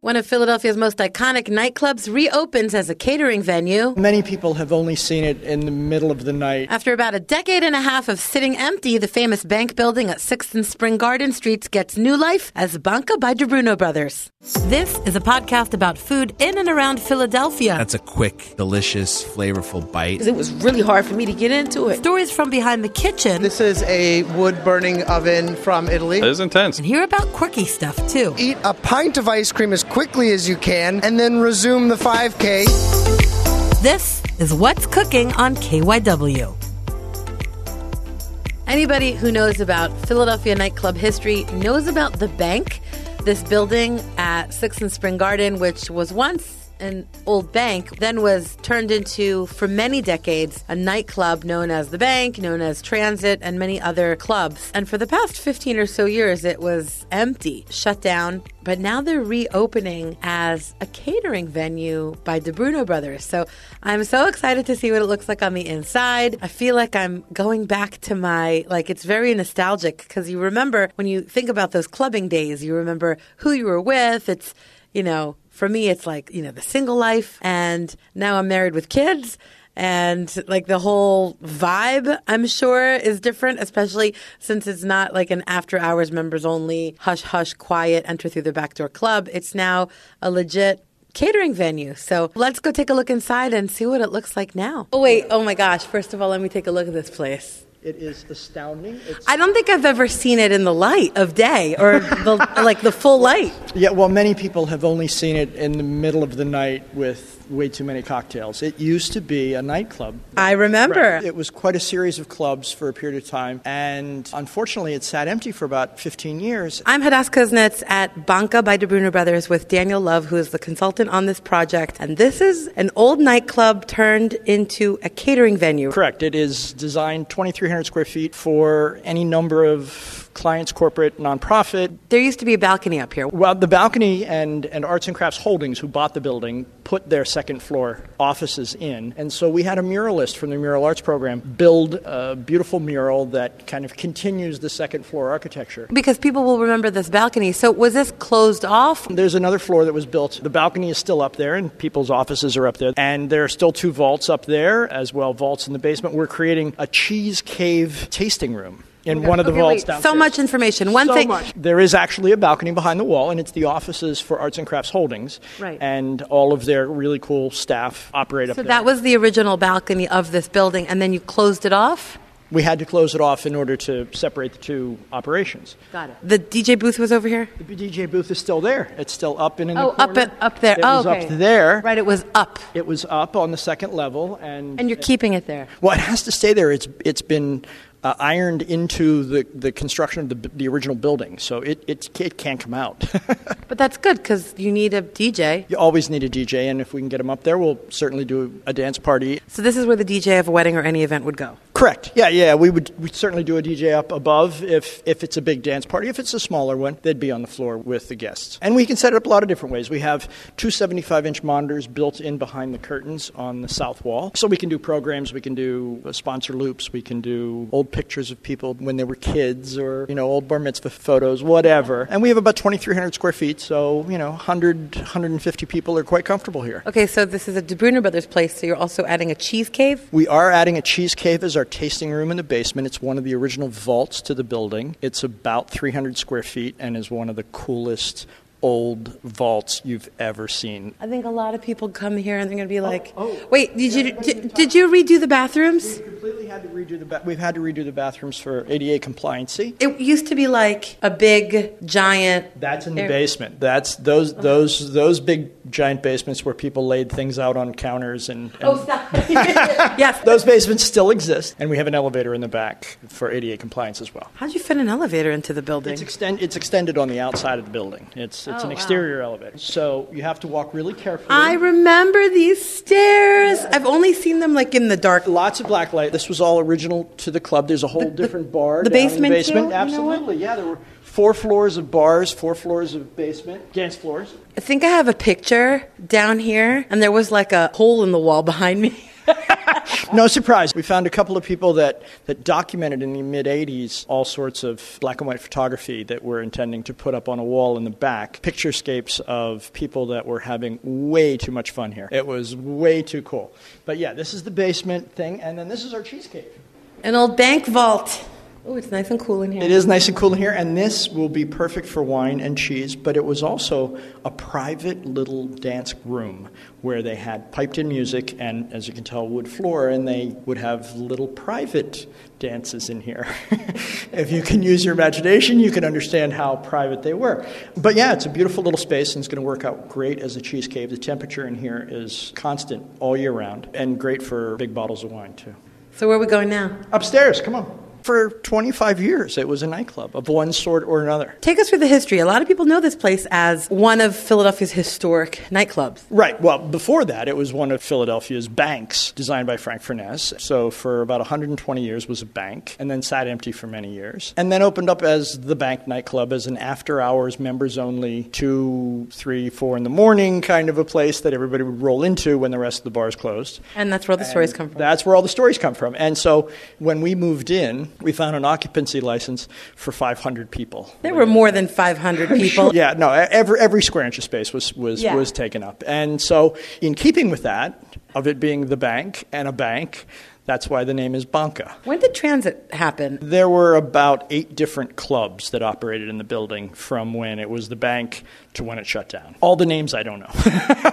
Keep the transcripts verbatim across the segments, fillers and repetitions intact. One of Philadelphia's most iconic nightclubs reopens as a catering venue. Many people have only seen it in the middle of the night. After about a decade and a half of sitting empty, the famous bank building at sixth and Spring Garden Streets gets new life as Banca by Di Bruno Brothers. This is a podcast about food in and around Philadelphia. That's a quick, delicious, flavorful bite. It was really hard for me to get into it. Stories from behind the kitchen. This is a wood-burning oven from Italy. It is intense. And hear about quirky stuff, too. Eat a pint of ice cream as quickly as you can, and then resume the five K. This is What's Cooking on K Y W. Anybody who knows about Philadelphia nightclub history knows about the bank, this building at sixth and Spring Garden, which was once an old bank, then was turned into, for many decades, a nightclub known as the Bank, known as Transit, and many other clubs. And for the past fifteen or so years, it was empty, shut down. But now they're reopening as a catering venue by Di Bruno Brothers. So I'm so excited to see what it looks like on the inside. I feel like I'm going back to my, like, it's very nostalgic, because you remember when you think about those clubbing days, you remember who you were with. It's, you know, for me, it's like, you know, the single life, and now I'm married with kids, and like the whole vibe, I'm sure, is different, especially since it's not like an after hours members only, hush, hush, quiet, enter through the back door club. It's now a legit catering venue. So let's go take a look inside and see what it looks like now. Oh, wait. Oh, my gosh. First of all, let me take a look at this place. It is astounding. It's- I don't think I've ever seen it in the light of day, or the, like the full light. Yeah, well, many people have only seen it in the middle of the night with way too many cocktails. It used to be a nightclub. I remember. Right. It was quite a series of clubs for a period of time, and unfortunately it sat empty for about fifteen years. I'm Hadas Kuznetz at Banca by Di Bruno Brothers with Daniel Love, who is the consultant on this project. And this is an old nightclub turned into a catering venue. Correct. It is designed twenty-three hundred square feet for any number of clients, corporate, nonprofit. There used to be a balcony up here. Well, the balcony and, and Arts and Crafts Holdings, who bought the building, put their second floor offices in. And so we had a muralist from the Mural Arts Program build a beautiful mural that kind of continues the second floor architecture. Because people will remember this balcony. So was this closed off? There's another floor that was built. The balcony is still up there, and people's offices are up there. And there are still two vaults up there, as well vaults in the basement. We're creating a cheese cave tasting room in okay. one of the okay, vaults wait. downstairs. So much information. One so thing. Much. There is actually a balcony behind the wall, and it's the offices for Arts and Crafts Holdings. Right. And all of their really cool staff operate so up there. So that was the original balcony of this building, and then you closed it off? We had to close it off in order to separate the two operations. Got it. The D J booth was over here? The D J booth is still there. It's still up and in oh, the corner. Oh, up, up there. It oh, was okay. up there. Right, it was up. It was up on the second level. And and you're it, keeping it there? Well, it has to stay there. It's It's been... Uh, ironed into the, the construction of the, the original building. So it, it, it can't come out. But that's good, because you need a D J. You always need a D J, and if we can get him up there, we'll certainly do a dance party. So this is where the D J of a wedding or any event would go? Correct. Yeah, yeah. We would we'd certainly do a D J up above if, if it's a big dance party. If it's a smaller one, they'd be on the floor with the guests. And we can set it up a lot of different ways. We have two seventy-five inch monitors built in behind the curtains on the south wall. So we can do programs, we can do sponsor loops, we can do old pictures of people when they were kids, or, you know, old bar mitzvah photos, whatever. And we have about twenty-three hundred square feet, so, you know, one hundred, one hundred fifty people are quite comfortable here. Okay, so this is a Di Bruno Brothers place, so you're also adding a cheese cave? We are adding a cheese cave as our tasting room in the basement. It's one of the original vaults to the building. It's about three hundred square feet and is one of the coolest old vaults you've ever seen. I think a lot of people come here and they're going to be like, oh, oh, wait, did yeah, you did, did you redo the bathrooms? We've completely had to redo the ba- We've had to redo the bathrooms for A D A compliancy. It used to be like a big, giant... That's in the area. basement. That's those okay. those those big, giant basements where people laid things out on counters and... and oh, stop. Yes. Those basements still exist. And we have an elevator in the back for A D A compliance as well. How'd you fit an elevator into the building? It's, extend, it's extended on the outside of the building. It's It's oh, an exterior wow. elevator. So you have to walk really carefully. I remember these stairs. I've only seen them like in the dark. Lots of black light. This was all original to the club. There's a whole the, different the, bar. The basement, in the basement. Too? Absolutely. You know yeah, there were four floors of bars, four floors of basement, dance floors. I think I have a picture down here, and there was like a hole in the wall behind me. No surprise. We found a couple of people that, that documented in the mid-eighties all sorts of black and white photography that we're intending to put up on a wall in the back. Picturescapes of people that were having way too much fun here. It was way too cool. But yeah, this is the basement thing, and then this is our cheesecake. An old bank vault. Oh, it's nice and cool in here. It is nice and cool in here, and this will be perfect for wine and cheese, but it was also a private little dance room where they had piped-in music and, as you can tell, wood floor, and they would have little private dances in here. If you can use your imagination, you can understand how private they were. But yeah, it's a beautiful little space, and it's going to work out great as a cheese cave. The temperature in here is constant all year round, and great for big bottles of wine, too. So where are we going now? Upstairs, come on. For twenty-five years, it was a nightclub of one sort or another. Take us through the history. A lot of people know this place as one of Philadelphia's historic nightclubs. Right. Well, before that, it was one of Philadelphia's banks, designed by Frank Furness. So for about one hundred twenty years was a bank, and then sat empty for many years, and then opened up as the Bank nightclub as an after-hours, members-only, two, three, four in the morning kind of a place that everybody would roll into when the rest of the bars closed. And that's where all the and stories come from. That's where all the stories come from. And so when we moved in, we found an occupancy license for five hundred people. There were more than five hundred people. Yeah, no, every, every square inch of space was, was, yeah. was taken up. And so in keeping with that, of it being the bank and a bank, that's why the name is Banca. When did transit happen? There were about eight different clubs that operated in the building from when it was the bank to when it shut down. All the names I don't know.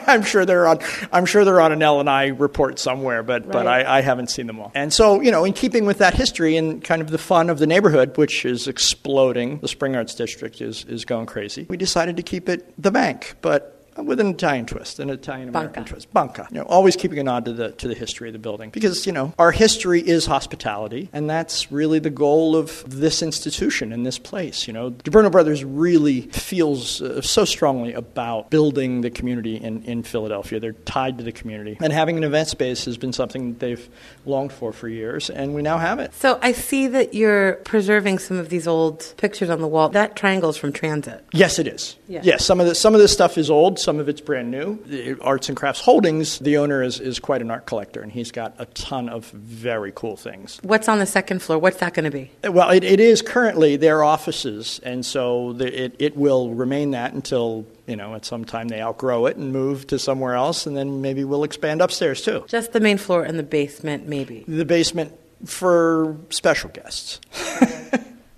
I'm sure they're on I'm sure they're on an L and I report somewhere, but, right. but I, I haven't seen them all. And so, you know, in keeping with that history and kind of the fun of the neighborhood, which is exploding, the Spring Arts District is, is going crazy, we decided to keep it the bank, but with an Italian twist, an Italian-American Banca. twist. Banca. You know, always keeping a nod to the to the history of the building. Because, you know, our history is hospitality, and that's really the goal of this institution and this place. You know, Di Bruno Brothers really feels uh, so strongly about building the community in, in Philadelphia. They're tied to the community. And having an event space has been something that they've longed for for years, and we now have it. So I see that you're preserving some of these old pictures on the wall. That triangle's from transit. Yes, it is. Yes, yes some of the, some of this stuff is old. Some of it's brand new. The Arts and Crafts Holdings, the owner is, is quite an art collector, and he's got a ton of very cool things. What's on the second floor? What's that going to be? Well, it, it is currently their offices, and so the, it, it will remain that until, you know, at some time they outgrow it and move to somewhere else, and then maybe we'll expand upstairs too. Just the main floor and the basement, maybe? The basement for special guests. So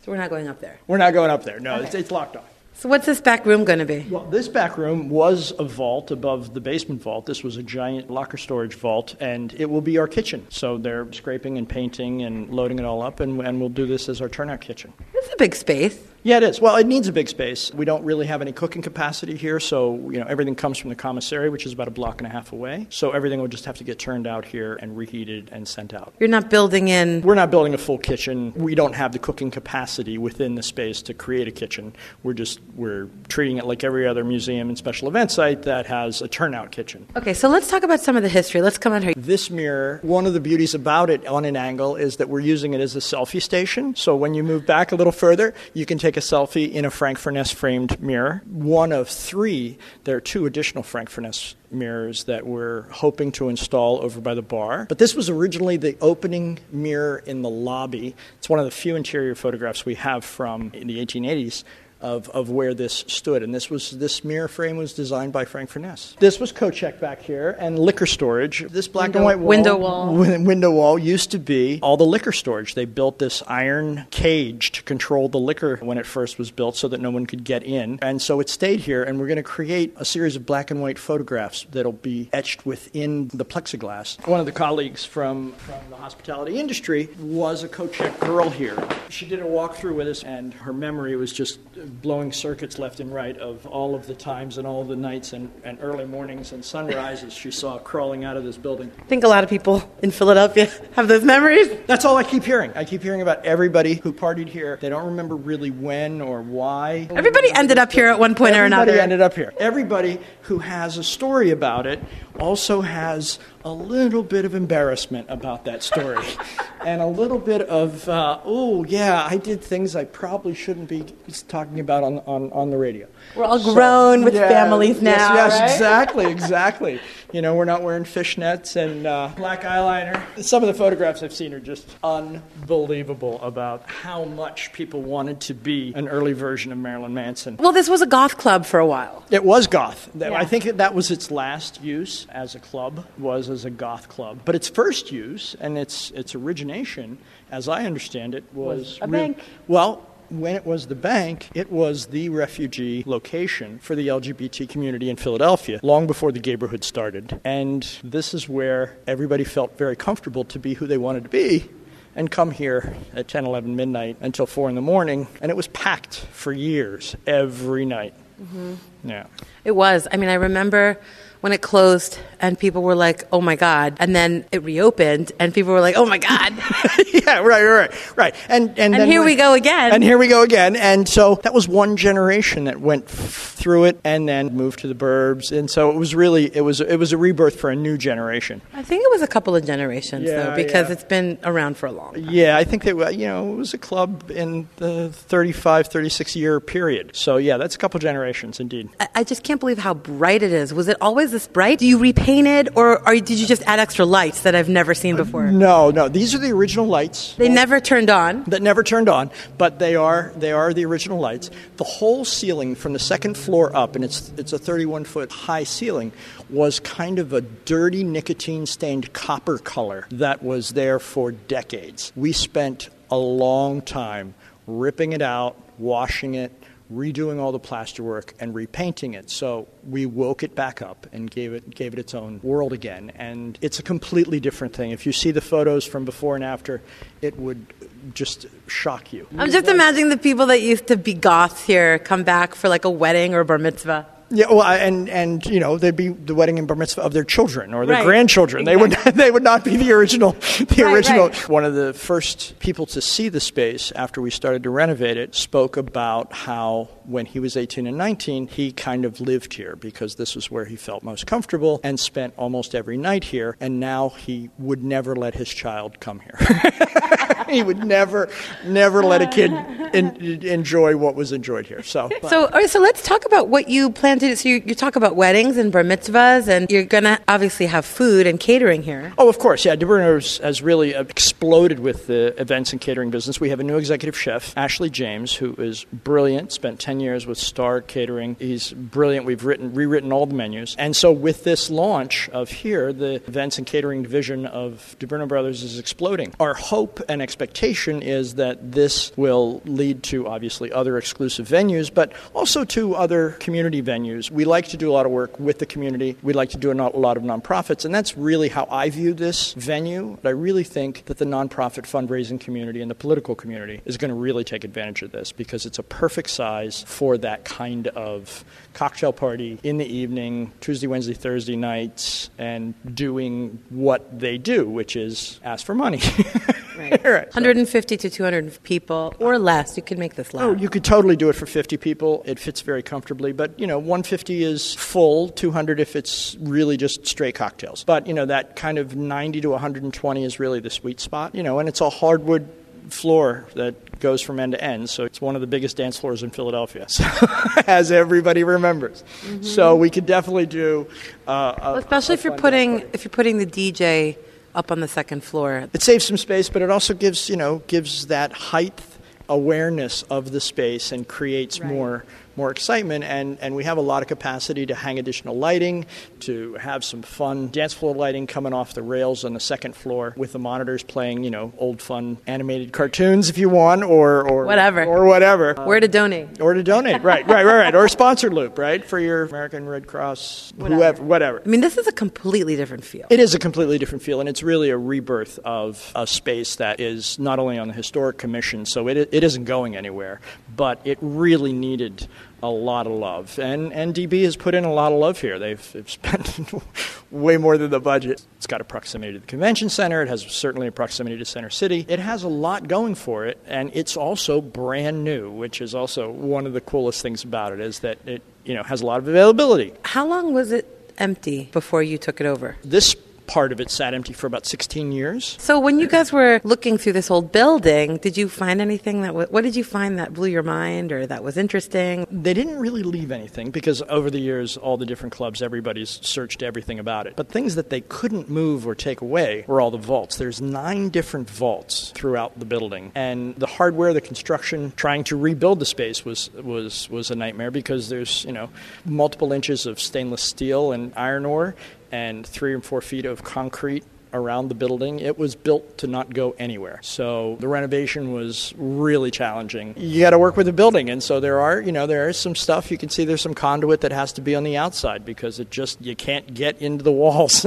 we're not going up there? We're not going up there. No, okay. it's, it's locked off. So what's this back room going to be? Well, this back room was a vault above the basement vault. This was a giant locker storage vault, and it will be our kitchen. So they're scraping and painting and loading it all up, and, and we'll do this as our turnout kitchen. It's a big space. Yeah, it is. Well, it needs a big space. We don't really have any cooking capacity here, so you know everything comes from the commissary, which is about a block and a half away. So everything will just have to get turned out here and reheated and sent out. You're not building in... We're not building a full kitchen. We don't have the cooking capacity within the space to create a kitchen. We're just we're treating it like every other museum and special event site that has a turnout kitchen. Okay, so let's talk about some of the history. Let's come out here. This mirror, one of the beauties about it on an angle is that we're using it as a selfie station. So when you move back a little further, you can take a selfie in a Frank Furness framed mirror. One of three, there are two additional Frank Furness mirrors that we're hoping to install over by the bar. But this was originally the opening mirror in the lobby. It's one of the few interior photographs we have from in the eighteen eighties. of, of where this stood. And this was this mirror frame was designed by Frank Furness. This was Kochek back here, and liquor storage. This black window, and white wall, window wall window wall used to be all the liquor storage. They built this iron cage to control the liquor when it first was built so that no one could get in. And so it stayed here, and we're going to create a series of black and white photographs that'll be etched within the plexiglass. One of the colleagues from, from the hospitality industry was a Kochek girl here. She did a walkthrough with us, and her memory was just blowing circuits left and right of all of the times and all the nights and, and early mornings and sunrises she saw crawling out of this building. I think a lot of people in Philadelphia have those memories. That's all I keep hearing. I keep hearing about everybody who partied here. They don't remember really when or why. Everybody ended up here at one point everybody or another. Everybody ended up here. Everybody who has a story about it also has a little bit of embarrassment about that story and a little bit of, uh, oh, yeah, I did things I probably shouldn't be talking about on, on, on the radio. We're all so, grown with yeah, families now, Yes, yes right? exactly, exactly. You know, we're not wearing fishnets and uh, black eyeliner. Some of the photographs I've seen are just unbelievable about how much people wanted to be an early version of Marilyn Manson. Well, this was a goth club for a while. It was goth. Yeah. I think that was its last use as a club, was as a goth club. But its first use and its its origination, as I understand it, was... was a re- bank. Well, when it was the bank, it was the refugee location for the L G B T community in Philadelphia, long before the gayborhood started. And this is where everybody felt very comfortable to be who they wanted to be and come here at ten, eleven, midnight until four in the morning. And it was packed for years, every night. Mm-hmm. Yeah. It was. I mean, I remember when it closed and people were like, oh, my God. And then it reopened and people were like, oh, my God. yeah, right, right, right. And and, and then here we go again. And here we go again. And so that was one generation that went through it and then moved to the burbs. And so it was really, it was it was a rebirth for a new generation. I think it was a couple of generations, yeah, though, because yeah. it's been around for a long time. Yeah, I think that, you know, it was a club in the thirty-five, thirty-six year period. So, yeah, that's a couple of generations, indeed. I, I just can't believe how bright it is. Was it always this bright? Do you repaint it, or, or did you just add extra lights that I've never seen before? Uh, no, no. These are the original lights. They never turned on. That never turned on, but they are they are the original lights. The whole ceiling from the second floor up, and it's it's a thirty-one foot high ceiling, was kind of a dirty nicotine-stained copper color that was there for decades. We spent a long time ripping it out, washing it, redoing all the plaster work and repainting it. So we woke it back up and gave it gave it its own world again. And it's a completely different thing. If you see the photos from before and after, it would just shock you. I'm just imagining the people that used to be goths here come back for like a wedding or a bar mitzvah. Yeah, well, and, and you know, they'd be the wedding and bar mitzvah of their children or their right. grandchildren. Exactly. They would they would not be the original. The right, original. Right. One of the first people to see the space after we started to renovate it spoke about how when he was eighteen and nineteen, he kind of lived here because this was where he felt most comfortable and spent almost every night here. And now he would never let his child come here. He would never, never let a kid in, enjoy what was enjoyed here. So, so, all right, so let's talk about what you plan to, so you, you talk about weddings and bar mitzvahs, and you're going to obviously have food and catering here. Oh, of course, yeah. Di Bruno has really exploded with the events and catering business. We have a new executive chef, Ashley James, who is brilliant, spent ten years with Star Catering. He's brilliant. We've written, rewritten all the menus. And so with this launch of here, the events and catering division of Di Bruno Brothers is exploding. Our hope and expectation is that this will lead to, obviously, other exclusive venues, but also to other community venues. We like to do a lot of work with the community. We like to do a lot of nonprofits, and that's really how I view this venue. But I really think that the nonprofit fundraising community and the political community is going to really take advantage of this because it's a perfect size for that kind of cocktail party in the evening, Tuesday, Wednesday, Thursday nights, and doing what they do, which is ask for money. Right. Right. one hundred fifty to two hundred people or less. You could make this last. Oh, you could totally do it for fifty people. It fits very comfortably. But, you know, one hundred fifty is full, two hundred if it's really just straight cocktails. But, you know, that kind of ninety to one hundred twenty is really the sweet spot. You know, and it's a hardwood floor that goes from end to end. So it's one of the biggest dance floors in Philadelphia, so, as everybody remembers. Mm-hmm. So we could definitely do uh, a, well, especially a, a if you're putting if you're putting the D J up on the second floor. It saves some space, but it also gives, you know, gives that height awareness of the space and creates right. more more excitement. And, and we have a lot of capacity to hang additional lighting, to have some fun dance floor lighting coming off the rails on the second floor with the monitors playing, you know, old fun animated cartoons if you want, or, or whatever. Or whatever. Where to donate. Or to donate, right, right, right, right. Or a sponsor loop, right, for your American Red Cross, whatever. whoever, whatever. I mean, this is a completely different feel. It is a completely different feel, and it's really a rebirth of a space that is not only on the Historic Commission, so it it isn't going anywhere, but it really needed a lot of love. And and D B has put in a lot of love here. They've, they've spent way more than the budget. It's got a proximity to the convention center. It has certainly a proximity to Center City. It has a lot going for it, and it's also brand new, which is also one of the coolest things about it, is that it, you know, has a lot of availability. How long was it empty before you took it over? This part of it sat empty for about sixteen years. So when you guys were looking through this old building, did you find anything that, w- what did you find that blew your mind or that was interesting? They didn't really leave anything because over the years, all the different clubs, everybody's searched everything about it. But things that they couldn't move or take away were all the vaults. There's nine different vaults throughout the building. And the hardware, the construction, trying to rebuild the space was, was, was a nightmare because there's, you know, multiple inches of stainless steel and iron ore, and three and four feet of concrete around the building. It was built to not go anywhere. So the renovation was really challenging. You got to work with the building. And so there are, you know, there is some stuff. You can see there's some conduit that has to be on the outside because it just, you can't get into the walls.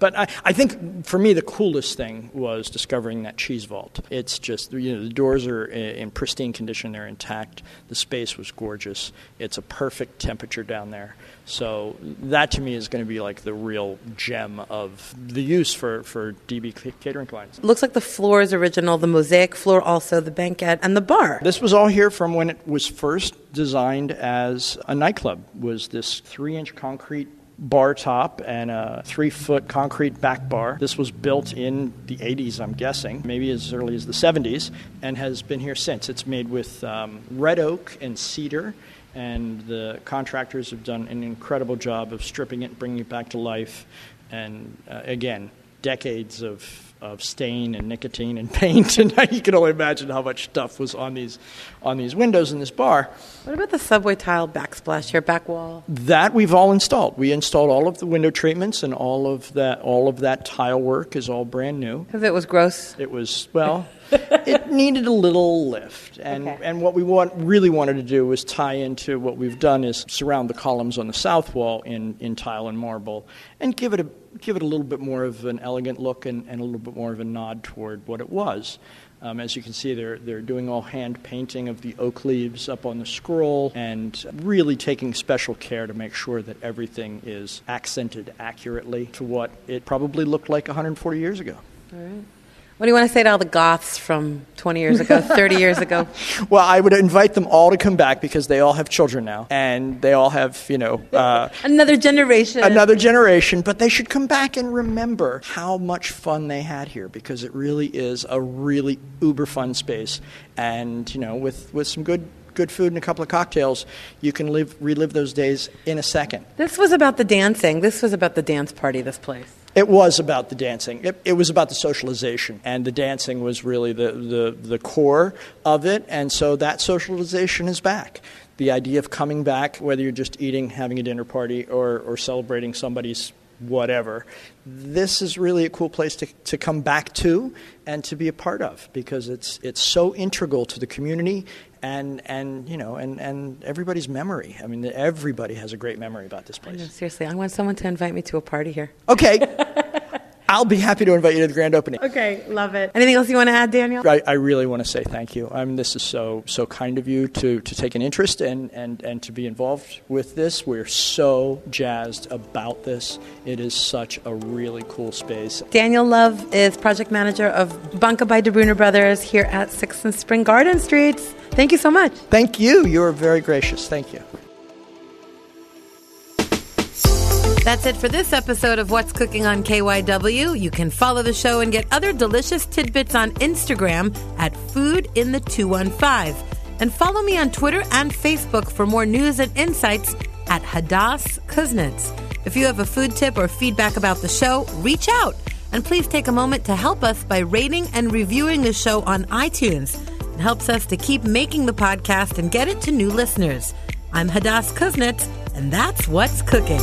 But I, I think for me, the coolest thing was discovering that cheese vault. It's just, you know, the doors are in pristine condition. They're intact. The space was gorgeous. It's a perfect temperature down there. So that to me is going to be like the real gem of the use for, for D B catering clients. Looks like the floor is original, the mosaic floor also, the banquette, and the bar. This was all here from when it was first designed as a nightclub, was this three-inch concrete bar top and a three-foot concrete back bar. This was built in the eighties, I'm guessing, maybe as early as the seventies, and has been here since. It's made with um, red oak and cedar, and the contractors have done an incredible job of stripping it, bringing it back to life, and uh, again, decades of of stain and nicotine and paint, and you can only imagine how much stuff was on these on these windows in this bar. What about the subway tile backsplash, your back wall? That we've all installed. We installed all of the window treatments, and all of that all of that tile work is all brand new. Because it was gross? It was, well, it needed a little lift. And okay. and what we want really wanted to do was tie into what we've done is surround the columns on the south wall in, in tile and marble and give it a give it a little bit more of an elegant look and, and a little bit more of a nod toward what it was. Um, as you can see, they're they're doing all hand painting of the oak leaves up on the scroll and really taking special care to make sure that everything is accented accurately to what it probably looked like one hundred forty years ago. All right. What do you want to say to all the goths from twenty years ago, thirty years ago? Well, I would invite them all to come back because they all have children now. And they all have, you know... Uh, another generation. Another generation. But they should come back and remember how much fun they had here because it really is a really uber fun space. And, you know, with, with some good... good food and a couple of cocktails, you can live, relive those days in a second. This was about the dancing. This was about the dance party, this place. It was about the dancing. It, it was about the socialization, and the dancing was really the, the, the core of it, and so that socialization is back. The idea of coming back, whether you're just eating, having a dinner party, or, or celebrating somebody's whatever, this is really a cool place to, to come back to and to be a part of because it's it's so integral to the community and and you know and, and everybody's memory. I mean, everybody has a great memory about this place. I know, seriously, I want someone to invite me to a party here. Okay. I'll be happy to invite you to the grand opening. Okay, love it. Anything else you want to add, Daniel? I, I really want to say thank you. I mean, this is so so kind of you to, to take an interest and, and, and to be involved with this. We're so jazzed about this. It is such a really cool space. Daniel Love is project manager of Banca by Di Bruno Brothers here at sixth and Spring Garden Streets. Thank you so much. Thank you. You are very gracious. Thank you. That's it for this episode of What's Cooking on K Y W. You can follow the show and get other delicious tidbits on Instagram at food in the two one five. And follow me on Twitter and Facebook for more news and insights at Hadas Kuznetz. If you have a food tip or feedback about the show, reach out. And please take a moment to help us by rating and reviewing the show on iTunes. and helps us to keep making the podcast and get it to new listeners. I'm Hadas Kuznetz, and that's What's Cooking.